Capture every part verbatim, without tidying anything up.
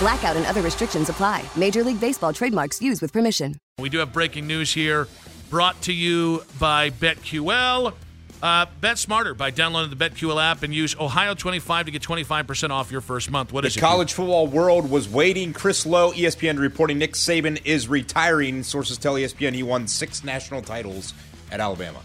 Blackout and other restrictions apply. Major League Baseball trademarks used with permission. We do have breaking news here, brought to you by BetQL. Uh, bet smarter by downloading the BetQL app and use Ohio twenty-five to get twenty-five percent off your first month. What is the it? The college football world was waiting. Chris Lowe, E S P N, reporting Nick Saban is retiring. Sources tell E S P N he won six national titles at Alabama.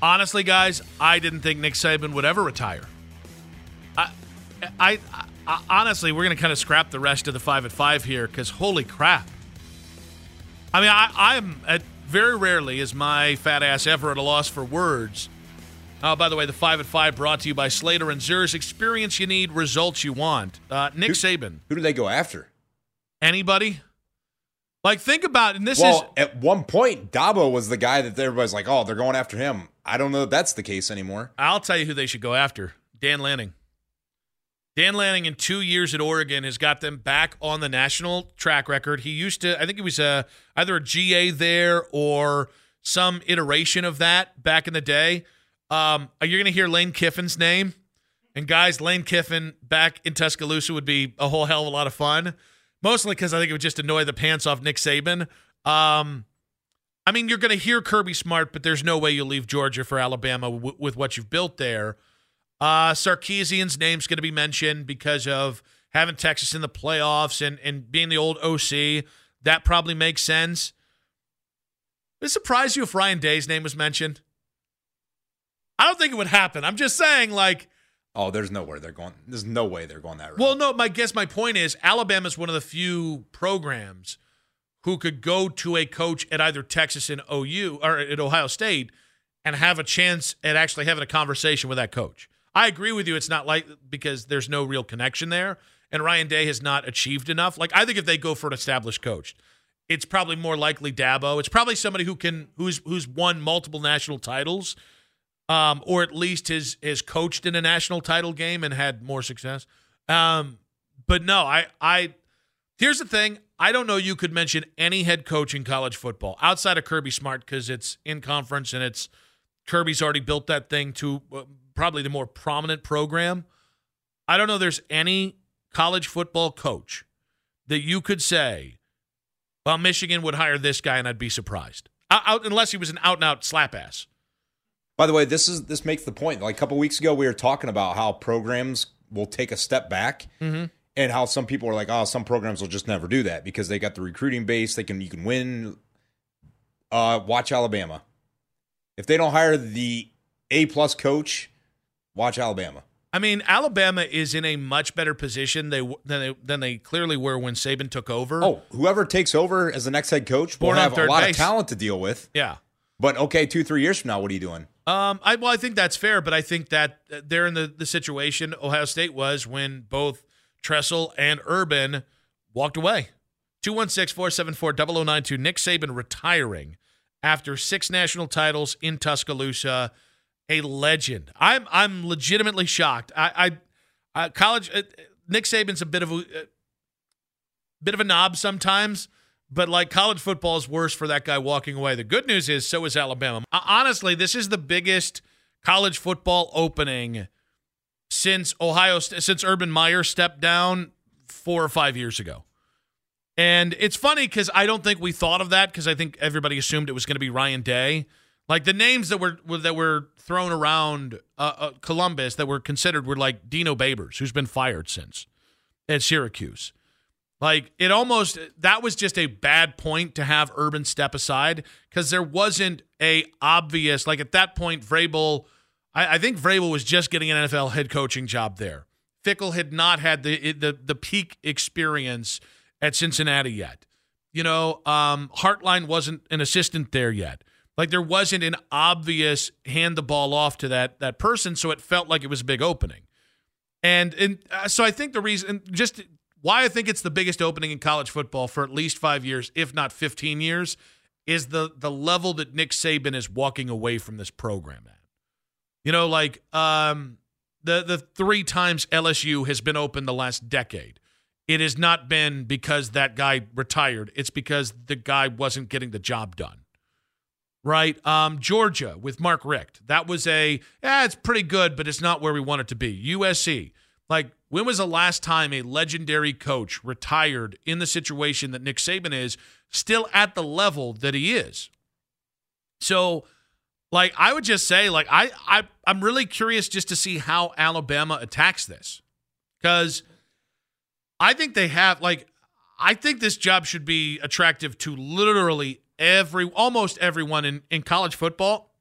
Honestly, guys, I didn't think Nick Saban would ever retire. I, I, I honestly, we're going to kind of scrap the rest of the five at five here because holy crap. I mean, I am at very rarely is my fat ass ever at a loss for words. Oh, by the way, the five at five brought to you by Slater and Zur. Experience you need, results you want. Uh, Nick who, Saban. Who do they go after? Anybody? Like, think about it. And this well, is at one point, Dabo was the guy that everybody's like, oh, they're going after him. I don't know if that's the case anymore. I'll tell you who they should go after. Dan Lanning. Dan Lanning in two years at Oregon has got them back on the national track record. He used to, I think he was a, either a G A there or some iteration of that back in the day. Um, you're going to hear Lane Kiffin's name. And guys, Lane Kiffin back in Tuscaloosa would be a whole hell of a lot of fun. Mostly because I think it would just annoy the pants off Nick Saban. Um, I mean, you're going to hear Kirby Smart, but there's no way you'll leave Georgia for Alabama w- with what you've built there. Uh, Sarkisian's name's going to be mentioned because of having Texas in the playoffs and, and being the old O C. That probably makes sense. Would it surprise you if Ryan Day's name was mentioned? I don't think it would happen. I'm just saying, like... Oh, there's nowhere they're going. There's no way they're going that route. Well, no, my guess, my point is Alabama's one of the few programs who could go to a coach at either Texas and O U or at Ohio State and have a chance at actually having a conversation with that coach. I agree with you. It's not like because there's no real connection there, and Ryan Day has not achieved enough. Like I think if they go for an established coach, it's probably more likely Dabo. It's probably somebody who can who's who's won multiple national titles, um, or at least has has coached in a national title game and had more success. Um, but no, I I here's the thing. I don't know. You could mention any head coach in college football outside of Kirby Smart because it's in conference and it's Kirby's already built that thing to. Uh, probably the more prominent program. I don't know there's any college football coach that you could say, well, Michigan would hire this guy and I'd be surprised. Out, unless he was an out-and-out slap-ass. By the way, this is this makes the point. Like a couple weeks ago, we were talking about how programs will take a step back mm-hmm. and how some people are like, oh, some programs will just never do that because they got the recruiting base. They can you can win. Uh, watch Alabama. If they don't hire the A-plus coach... Watch Alabama. I mean, Alabama is in a much better position they, than they than they clearly were when Saban took over. Oh, whoever takes over as the next head coach will have a lot base. of talent to deal with. Yeah. But, okay, two, three years from now, what are you doing? Um, I Well, I think that's fair, but I think that they're in the, the situation Ohio State was when both Tressel and Urban walked away. two one six, four seven four, zero zero nine two. Nick Saban retiring after six national titles in Tuscaloosa. A legend. I'm I'm legitimately shocked. I, I, I college. Uh, Nick Saban's a bit of a, a bit of a knob sometimes, but like college football is worse for that guy walking away. The good news is, so is Alabama. Honestly, this is the biggest college football opening since Ohio since Urban Meyer stepped down four or five years ago. And it's funny because I don't think we thought of that because I think everybody assumed it was going to be Ryan Day. Like the names that were that were thrown around uh, uh, Columbus that were considered were like Dino Babers, who's been fired since at Syracuse. Like it almost that was just a bad point to have Urban step aside because there wasn't a obvious like at that point Vrabel. I, I think Vrabel was just getting an N F L head coaching job there. Fickle had not had the the the peak experience at Cincinnati yet. You know, um, Hartline wasn't an assistant there yet. Like there wasn't an obvious hand the ball off to that that person, so it felt like it was a big opening. And, and uh, so I think the reason, just why I think it's the biggest opening in college football for at least five years, if not fifteen years, is the the level that Nick Saban is walking away from this program at. You know, like um, the the three times L S U has been open the last decade, it has not been because that guy retired. It's because the guy wasn't getting the job done. Right? Um, Georgia with Mark Richt. That was a, eh, it's pretty good, but it's not where we want it to be. U S C. Like, when was the last time a legendary coach retired in the situation that Nick Saban is, still at the level that he is? So, like, I would just say, like, I, I, I'm really curious just to see how Alabama attacks this. Because I think they have, like, I think this job should be attractive to literally every, almost everyone in, in college football,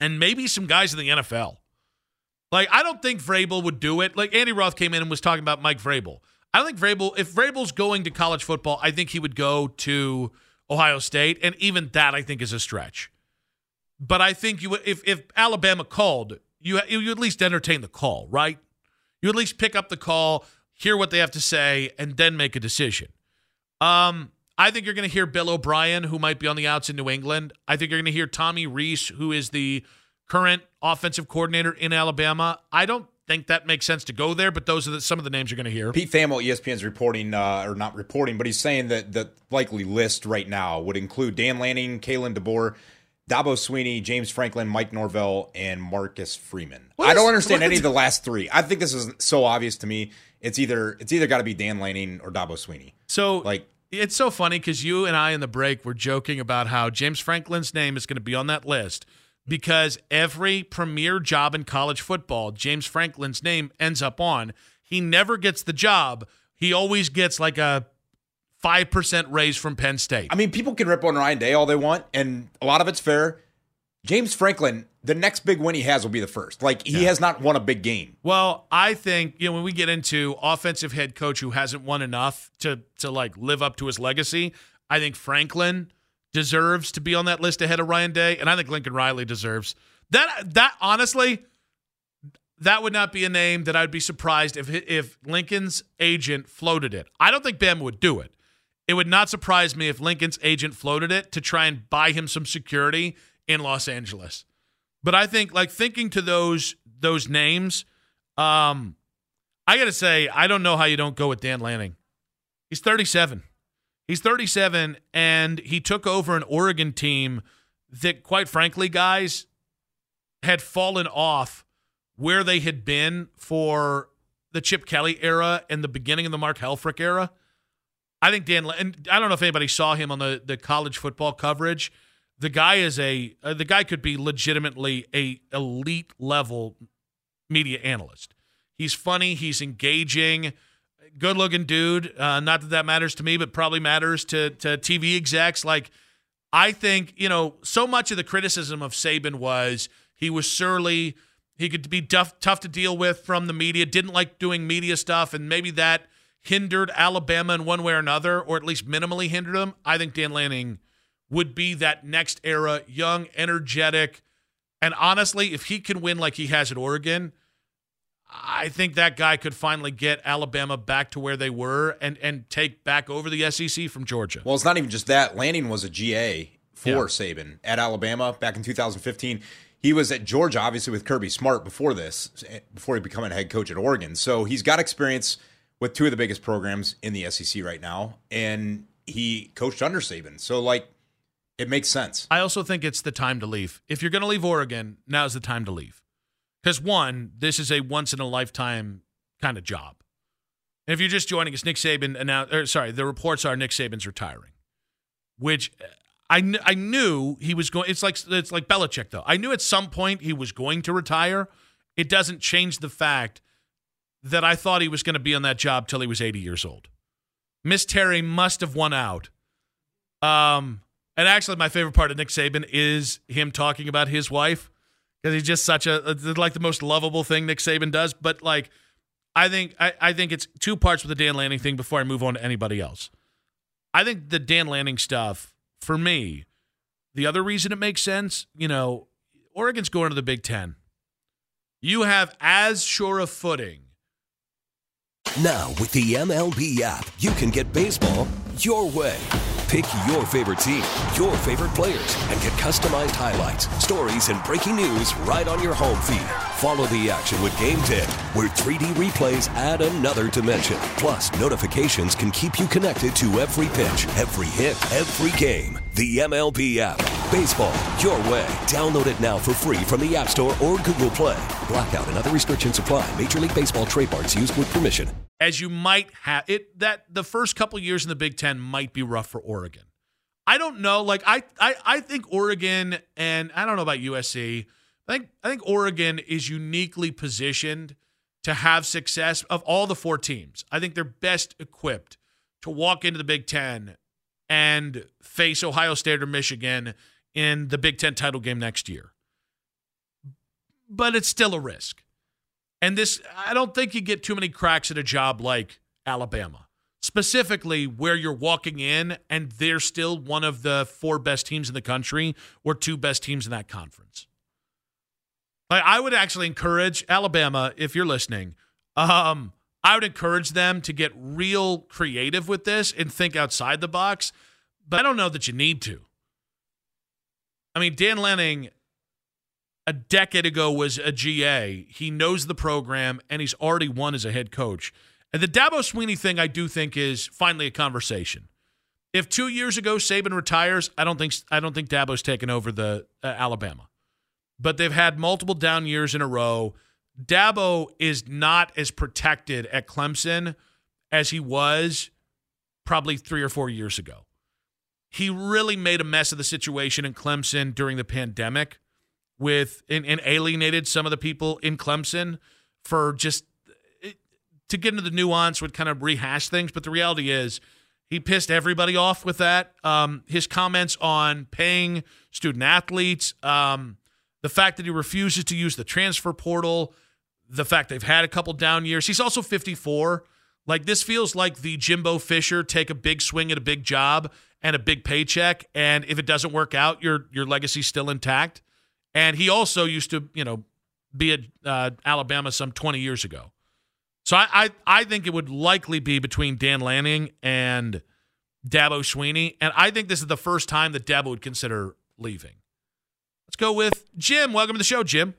and maybe some guys in the N F L. Like, I don't think Vrabel would do it. Like, Andy Roth came in and was talking about Mike Vrabel. I don't think Vrabel, if Vrabel's going to college football, I think he would go to Ohio State, and even that I think is a stretch. But I think you, if if Alabama called, you you at least entertain the call, right? You at least pick up the call, hear what they have to say, and then make a decision. Um, I think you're going to hear Bill O'Brien, who might be on the outs in New England. I think you're going to hear Tommy Rees, who is the current offensive coordinator in Alabama. I don't think that makes sense to go there, but those are the, some of the names you're going to hear. Pete Thamel, E S P N's reporting, uh, or not reporting, but he's saying that the likely list right now would include Dan Lanning, Kalen DeBoer, Dabo Swinney, James Franklin, Mike Norvell, and Marcus Freeman. What I don't is, understand what? any of the last three. I think this is so obvious to me. It's either it's either got to be Dan Lanning or Dabo Swinney. So like it's so funny because you and I in the break were joking about how James Franklin's name is going to be on that list. Because every premier job in college football, James Franklin's name ends up on. He never gets the job. He always gets like a five percent raise from Penn State. I mean, people can rip on Ryan Day all they want, and a lot of it's fair. James Franklin, the next big win he has will be the first. Like, he yeah. has not won a big game. Well, I think, you know, when we get into offensive head coach who hasn't won enough to to like live up to his legacy, I think Franklin deserves to be on that list ahead of Ryan Day, and I think Lincoln Riley deserves that. That honestly, that would not be a name that I'd be surprised if if Lincoln's agent floated it. I don't think Bama would do it. It would not surprise me if Lincoln's agent floated it to try and buy him some security in Los Angeles. But I think, like thinking to those those names, um, I gotta say, I don't know how you don't go with Dan Lanning. He's thirty-seven. He's thirty-seven, and he took over an Oregon team that, quite frankly, guys, had fallen off where they had been for the Chip Kelly era and the beginning of the Mark Helfrich era. I think Dan, and I don't know if anybody saw him on the, the college football coverage. The guy is a uh, the guy could be legitimately a elite level media analyst. He's funny. He's engaging. Good-looking dude. Uh, not that that matters to me, but probably matters to to T V execs. Like, I think, you know, so much of the criticism of Saban was he was surly. He could be tough, tough to deal with from the media, didn't like doing media stuff, and maybe that hindered Alabama in one way or another, or at least minimally hindered them. I think Dan Lanning would be that next era, young, energetic, and honestly, if he can win like he has at Oregon, I think that guy could finally get Alabama back to where they were and and take back over the S E C from Georgia. Well, it's not even just that. Lanning was a G A for yeah. Saban at Alabama back in two thousand fifteen. He was at Georgia, obviously, with Kirby Smart before this, before he became a head coach at Oregon. So he's got experience with two of the biggest programs in the S E C right now, and he coached under Saban. So, like, it makes sense. I also think it's the time to leave. If you're going to leave Oregon, now's the time to leave. Because, one, this is a once-in-a-lifetime kind of job. And if you're just joining us, Nick Saban announced, or sorry, the reports are Nick Saban's retiring, which I, kn- I knew he was going – it's like it's like Belichick, though. I knew at some point he was going to retire. It doesn't change the fact that I thought he was going to be on that job till he was eighty years old. Miss Terry must have won out. Um, and actually, my favorite part of Nick Saban is him talking about his wife. Because he's just such a, like, the most lovable thing Nick Saban does. But, like, I think I, I think it's two parts with the Dan Lanning thing before I move on to anybody else. I think the Dan Lanning stuff, for me, the other reason it makes sense, you know, Oregon's going to the Big Ten. You have as sure a footing Now with the M L B app, you can get baseball your way. Pick your favorite team, your favorite players, and get customized highlights, stories, and breaking news right on your home feed. Follow the action with Game Day, where three D replays add another dimension. Plus, notifications can keep you connected to every pitch, every hit, every game. The M L B app. Baseball, your way. Download it now for free from the App Store or Google Play. Blackout and other restrictions apply. Major League Baseball trademarks used with permission. As you might have it, that the first couple years in the Big Ten might be rough for Oregon. I don't know. Like I, I, I think Oregon, and I don't know about U S C. I think I think Oregon is uniquely positioned to have success of all the four teams. I think they're best equipped to walk into the Big Ten and face Ohio State or Michigan in the Big Ten title game next year. But it's still a risk. And this, I don't think you get too many cracks at a job like Alabama, specifically where you're walking in and they're still one of the four best teams in the country or two best teams in that conference. I would actually encourage Alabama, if you're listening, um, I would encourage them to get real creative with this and think outside the box, but I don't know that you need to. I mean, Dan Lanning, a decade ago, was a G A. He knows the program, and he's already won as a head coach. And the Dabo Swinney thing, I do think, is finally a conversation. If two years ago Saban retires, I don't think I don't think Dabo's taken over the uh, Alabama. But they've had multiple down years in a row. Dabo is not as protected at Clemson as he was probably three or four years ago. He really made a mess of the situation in Clemson during the pandemic with and, and alienated some of the people in Clemson for just it, to get into the nuance would kind of rehash things. But the reality is he pissed everybody off with that. Um, his comments on paying student athletes, um, the fact that he refuses to use the transfer portal, the fact they've had a couple down years. He's also fifty-four. Like, this feels like the Jimbo Fisher take a big swing at a big job and a big paycheck, and if it doesn't work out, your your legacy's still intact. And he also used to, you know, be at uh, Alabama some twenty years ago. So I, I I think it would likely be between Dan Lanning and Dabo Swinney, and I think this is the first time that Dabo would consider leaving. Let's go with Jim. Welcome to the show, Jim.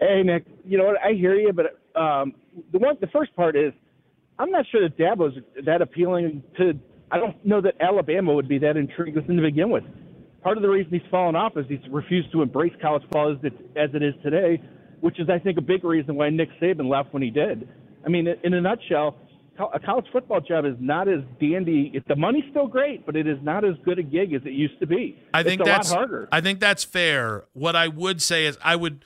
Hey, Nick. You know what? I hear you, but um, the one, the first part is I'm not sure that Dabo's that appealing to – I don't know that Alabama would be that intrigued with him to begin with. Part of the reason he's fallen off is he's refused to embrace college football as it, as it is today, which is, I think, a big reason why Nick Saban left when he did. I mean, in a nutshell, a college football job is not as dandy. The money's still great, but it is not as good a gig as it used to be. I think it's a that's, lot harder. I think that's fair. What I would say is I would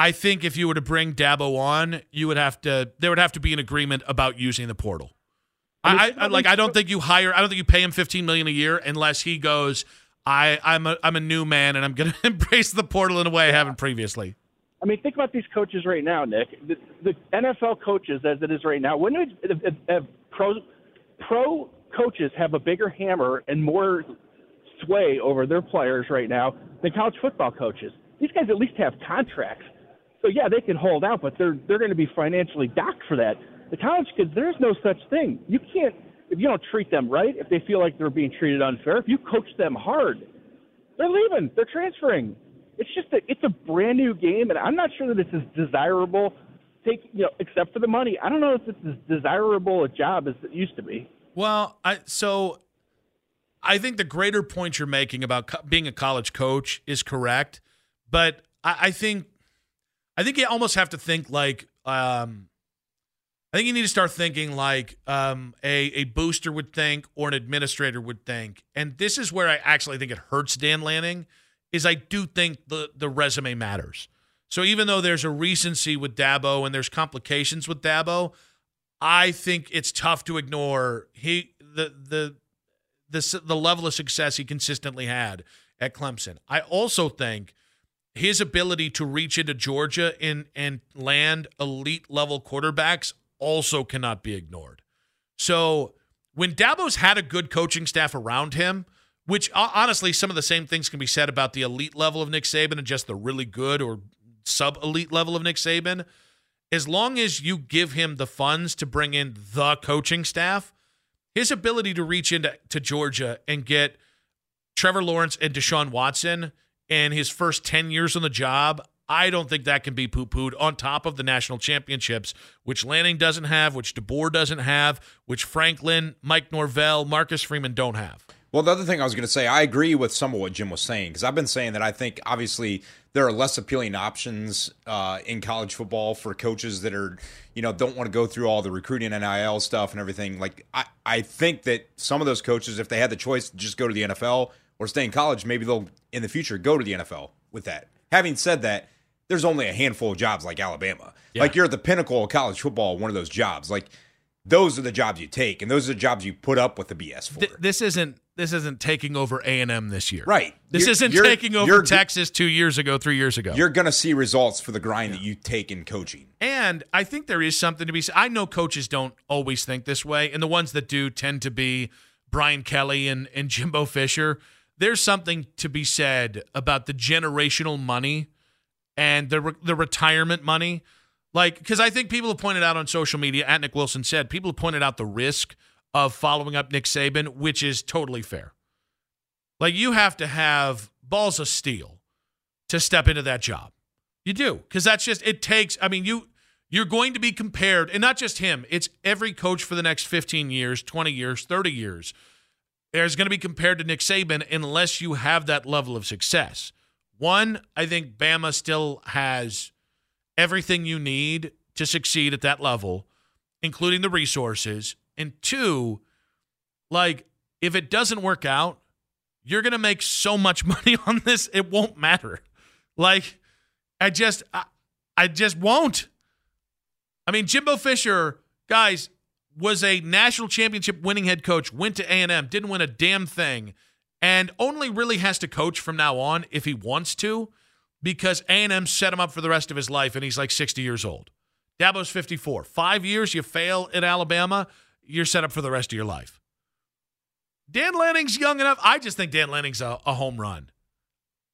I think if you were to bring Dabo on, you would have to there would have to be an agreement about using the portal. I, I like I don't think you hire I don't think you pay him fifteen million dollars a year unless he goes, I, I'm a I'm a new man and I'm gonna embrace the portal in a way yeah. I haven't previously. I mean, think about these coaches right now, Nick. The, the N F L coaches, as it is right now, when would, if, if, if pro, pro coaches have a bigger hammer and more sway over their players right now than college football coaches? These guys at least have contracts. So, yeah, they can hold out, but they're they're going to be financially docked for that. The college kids, there's no such thing. You can't – if you don't treat them right, if they feel like they're being treated unfair, if you coach them hard, they're leaving. They're transferring. It's just a, it's a brand new game, and I'm not sure that it's as desirable. Take you know, except for the money, I don't know if it's as desirable a job as it used to be. Well, I so I think the greater point you're making about co- being a college coach is correct, but I, I think I think you almost have to think like um, I think you need to start thinking like um, a a booster would think or an administrator would think, and this is where I actually think it hurts Dan Lanning. Is I do think the, the resume matters. So even though there's a recency with Dabo and there's complications with Dabo, I think it's tough to ignore he the the the, the level of success he consistently had at Clemson. I also think his ability to reach into Georgia and, and land elite-level quarterbacks also cannot be ignored. So when Dabo's had a good coaching staff around him, which, honestly, some of the same things can be said about the elite level of Nick Saban and just the really good or sub-elite level of Nick Saban. as long as you give him the funds to bring in the coaching staff, his ability to reach into to Georgia and get Trevor Lawrence and Deshaun Watson in his first ten years on the job, I don't think that can be poo-pooed on top of the national championships, which Lanning doesn't have, which DeBoer doesn't have, which Franklin, Mike Norvell, Marcus Freeman don't have. Well, the other thing I was going to say, I agree with some of what Jim was saying, because I've been saying that I think, obviously, there are less appealing options uh, in college football for coaches that are, you know, don't want to go through all the recruiting N I L stuff and everything. Like, I, I think that some of those coaches, if they had the choice to just go to the N F L or stay in college, maybe they'll, in the future, go to the N F L with that. Having said that, there's only a handful of jobs like Alabama. Yeah. Like, you're at the pinnacle of college football, one of those jobs. Like, those are the jobs you take, and those are the jobs you put up with the B S for. Th- this isn't this isn't taking over A and M this year. Right. This you're, isn't you're, taking over you're, Texas two years ago, three years ago. You're going to see results for the grind yeah. that you take in coaching. And I think there is something to be said. I know coaches don't always think this way, and the ones that do tend to be Brian Kelly and, and Jimbo Fisher. There's something to be said about the generational money and the re- the retirement money. Like, because I think people have pointed out on social media, at Nick Wilson said, people have pointed out the risk of following up Nick Saban, which is totally fair. Like, you have to have balls of steel to step into that job. You do, because that's just, it takes, I mean, you, you're going to be compared, and not just him, it's every coach for the next fifteen years, twenty years, thirty years. There's going to be compared to Nick Saban unless you have that level of success. One, I think Bama still has everything you need to succeed at that level, including the resources. And two, like, if it doesn't work out, you're going to make so much money on this, it won't matter. Like, I just, I, I just won't. I mean, Jimbo Fisher, guys, was a national championship winning head coach, went to A and M, didn't win a damn thing, and only really has to coach from now on if he wants to, because A and M set him up for the rest of his life, and he's like sixty years old. Dabo's fifty-four. Five years, you fail at Alabama, you're set up for the rest of your life. Dan Lanning's young enough. I just think Dan Lanning's a, a home run.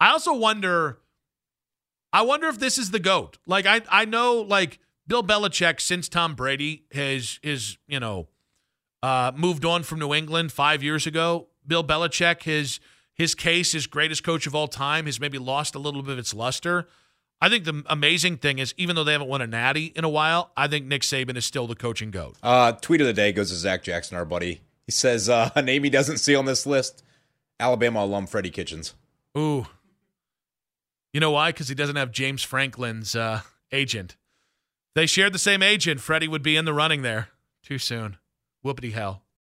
I also wonder, I wonder if this is the GOAT. Like, I I know, like, Bill Belichick, since Tom Brady has, is you know, uh, moved on from New England five years ago, Bill Belichick has... His case, his greatest coach of all time, has maybe lost a little bit of its luster. I think the amazing thing is, even though they haven't won a natty in a while, I think Nick Saban is still the coaching GOAT. Uh, tweet of the day goes to Zach Jackson, our buddy. He says, uh, a name he doesn't see on this list, Alabama alum Freddie Kitchens. Ooh. You know why? Because he doesn't have James Franklin's uh, agent. They shared the same agent. Freddie would be in the running there. Too soon. Whoopity hell.